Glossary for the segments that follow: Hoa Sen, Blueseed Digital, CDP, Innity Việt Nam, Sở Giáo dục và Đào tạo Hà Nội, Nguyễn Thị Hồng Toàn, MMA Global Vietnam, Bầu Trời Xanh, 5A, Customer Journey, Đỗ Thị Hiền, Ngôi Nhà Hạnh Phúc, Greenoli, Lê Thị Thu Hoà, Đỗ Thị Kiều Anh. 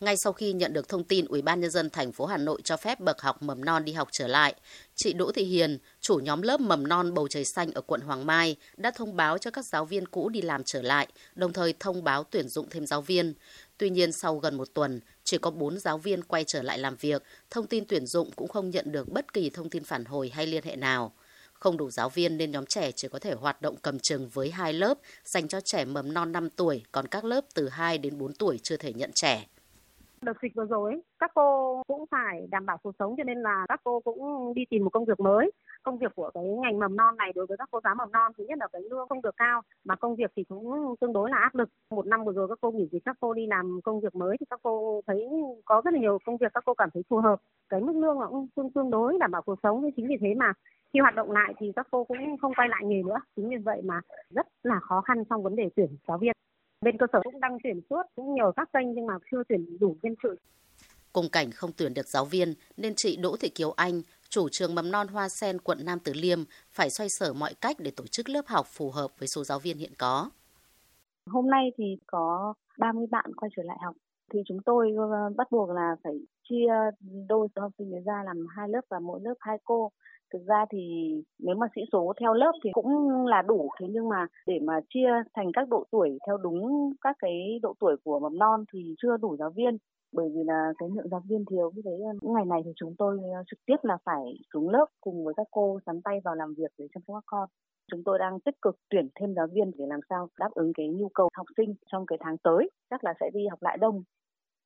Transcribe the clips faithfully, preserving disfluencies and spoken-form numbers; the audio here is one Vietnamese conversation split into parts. Ngay sau khi nhận được thông tin Ủy ban nhân dân thành phố Hà Nội cho phép bậc học mầm non đi học trở lại, chị Đỗ Thị Hiền, chủ nhóm lớp mầm non Bầu Trời Xanh ở quận Hoàng Mai đã thông báo cho các giáo viên cũ đi làm trở lại, đồng thời thông báo tuyển dụng thêm giáo viên. Tuy nhiên, sau gần một tuần, chỉ có bốn giáo viên quay trở lại làm việc, thông tin tuyển dụng cũng không nhận được bất kỳ thông tin phản hồi hay liên hệ nào. Không đủ giáo viên nên nhóm trẻ chỉ có thể hoạt động cầm chừng với hai lớp dành cho trẻ mầm non năm tuổi, còn các lớp từ hai đến bốn tuổi chưa thể nhận trẻ. Đợt dịch vừa rồi, các cô cũng phải đảm bảo cuộc sống cho nên là các cô cũng đi tìm một công việc mới. Công việc của cái ngành mầm non này đối với các cô giáo mầm non thứ nhất là cái lương không được cao, mà công việc thì cũng tương đối là áp lực. Một năm vừa rồi các cô nghỉ dịch, các cô đi làm công việc mới thì các cô thấy có rất là nhiều công việc các cô cảm thấy phù hợp. Cái mức lương nó cũng tương tương đối đảm bảo cuộc sống, nên chính vì thế mà khi hoạt động lại thì các cô cũng không quay lại nghề nữa. Chính vì vậy mà rất là khó khăn trong vấn đề tuyển giáo viên. Bên cơ sở cũng đang tuyển suốt, cũng nhờ các kênh nhưng mà chưa tuyển đủ nhân sự. Cùng cảnh không tuyển được giáo viên nên chị Đỗ Thị Kiều Anh, chủ trường mầm non Hoa Sen, quận Nam Từ Liêm phải xoay sở mọi cách để tổ chức lớp học phù hợp với số giáo viên hiện có. Hôm nay thì có ba mươi bạn quay trở lại học, thì chúng tôi bắt buộc là phải chia đôi số học sinh ra làm hai lớp và mỗi lớp hai cô. Thực ra thì nếu mà sĩ số theo lớp thì cũng là đủ, thế nhưng mà để mà chia thành các độ tuổi theo đúng các cái độ tuổi của mầm non thì chưa đủ giáo viên. Bởi vì là cái lượng giáo viên thiếu như thế, những ngày này thì chúng tôi trực tiếp là phải xuống lớp cùng với các cô sắn tay vào làm việc để chăm sóc các con. Chúng tôi đang tích cực tuyển thêm giáo viên để làm sao đáp ứng cái nhu cầu học sinh trong cái tháng tới, chắc là sẽ đi học lại đông.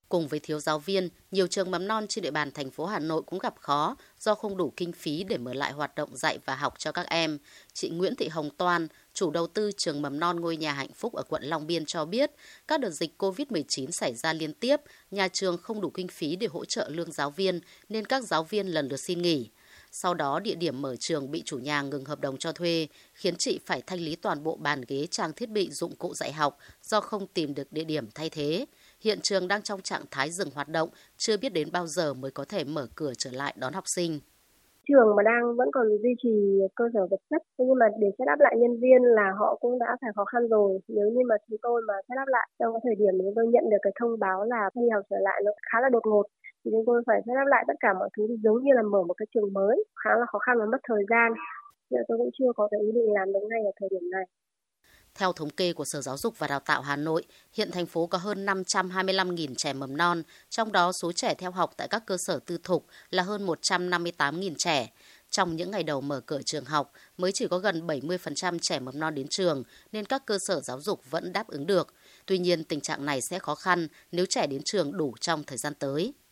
Cùng với thiếu giáo viên, nhiều trường mầm non trên địa bàn thành phố Hà Nội cũng gặp khó do không đủ kinh phí để mở lại hoạt động dạy và học cho các em. Chị Nguyễn Thị Hồng Toàn, chủ đầu tư trường mầm non Ngôi Nhà Hạnh Phúc ở quận Long Biên cho biết, các đợt dịch cô vít mười chín xảy ra liên tiếp, nhà trường không đủ kinh phí để hỗ trợ lương giáo viên nên các giáo viên lần lượt xin nghỉ. Sau đó, địa điểm mở trường bị chủ nhà ngừng hợp đồng cho thuê, khiến chị phải thanh lý toàn bộ bàn ghế, trang thiết bị, dụng cụ dạy học do không tìm được địa điểm thay thế. Hiện trường đang trong trạng thái dừng hoạt động, chưa biết đến bao giờ mới có thể mở cửa trở lại đón học sinh. Trường mà đang vẫn còn duy trì cơ sở vật chất, nhưng mà để set up lại nhân viên là họ cũng đã phải khó khăn rồi. Nếu như mà chúng tôi mà set up lại trong cái thời điểm chúng tôi nhận được cái thông báo là đi học trở lại nó khá là đột ngột, thì chúng tôi phải set up lại tất cả mọi thứ giống như là mở một cái trường mới, khá là khó khăn và mất thời gian. Giờ tôi cũng chưa có cái ý định làm đúng ngay ở thời điểm này. Theo thống kê của Sở Giáo dục và Đào tạo Hà Nội, hiện thành phố có hơn năm trăm hai mươi lăm nghìn trẻ mầm non, trong đó số trẻ theo học tại các cơ sở tư thục là hơn một trăm năm mươi tám nghìn trẻ. Trong những ngày đầu mở cửa trường học, mới chỉ có gần bảy mươi phần trăm trẻ mầm non đến trường, nên các cơ sở giáo dục vẫn đáp ứng được. Tuy nhiên, tình trạng này sẽ khó khăn nếu trẻ đến trường đủ trong thời gian tới.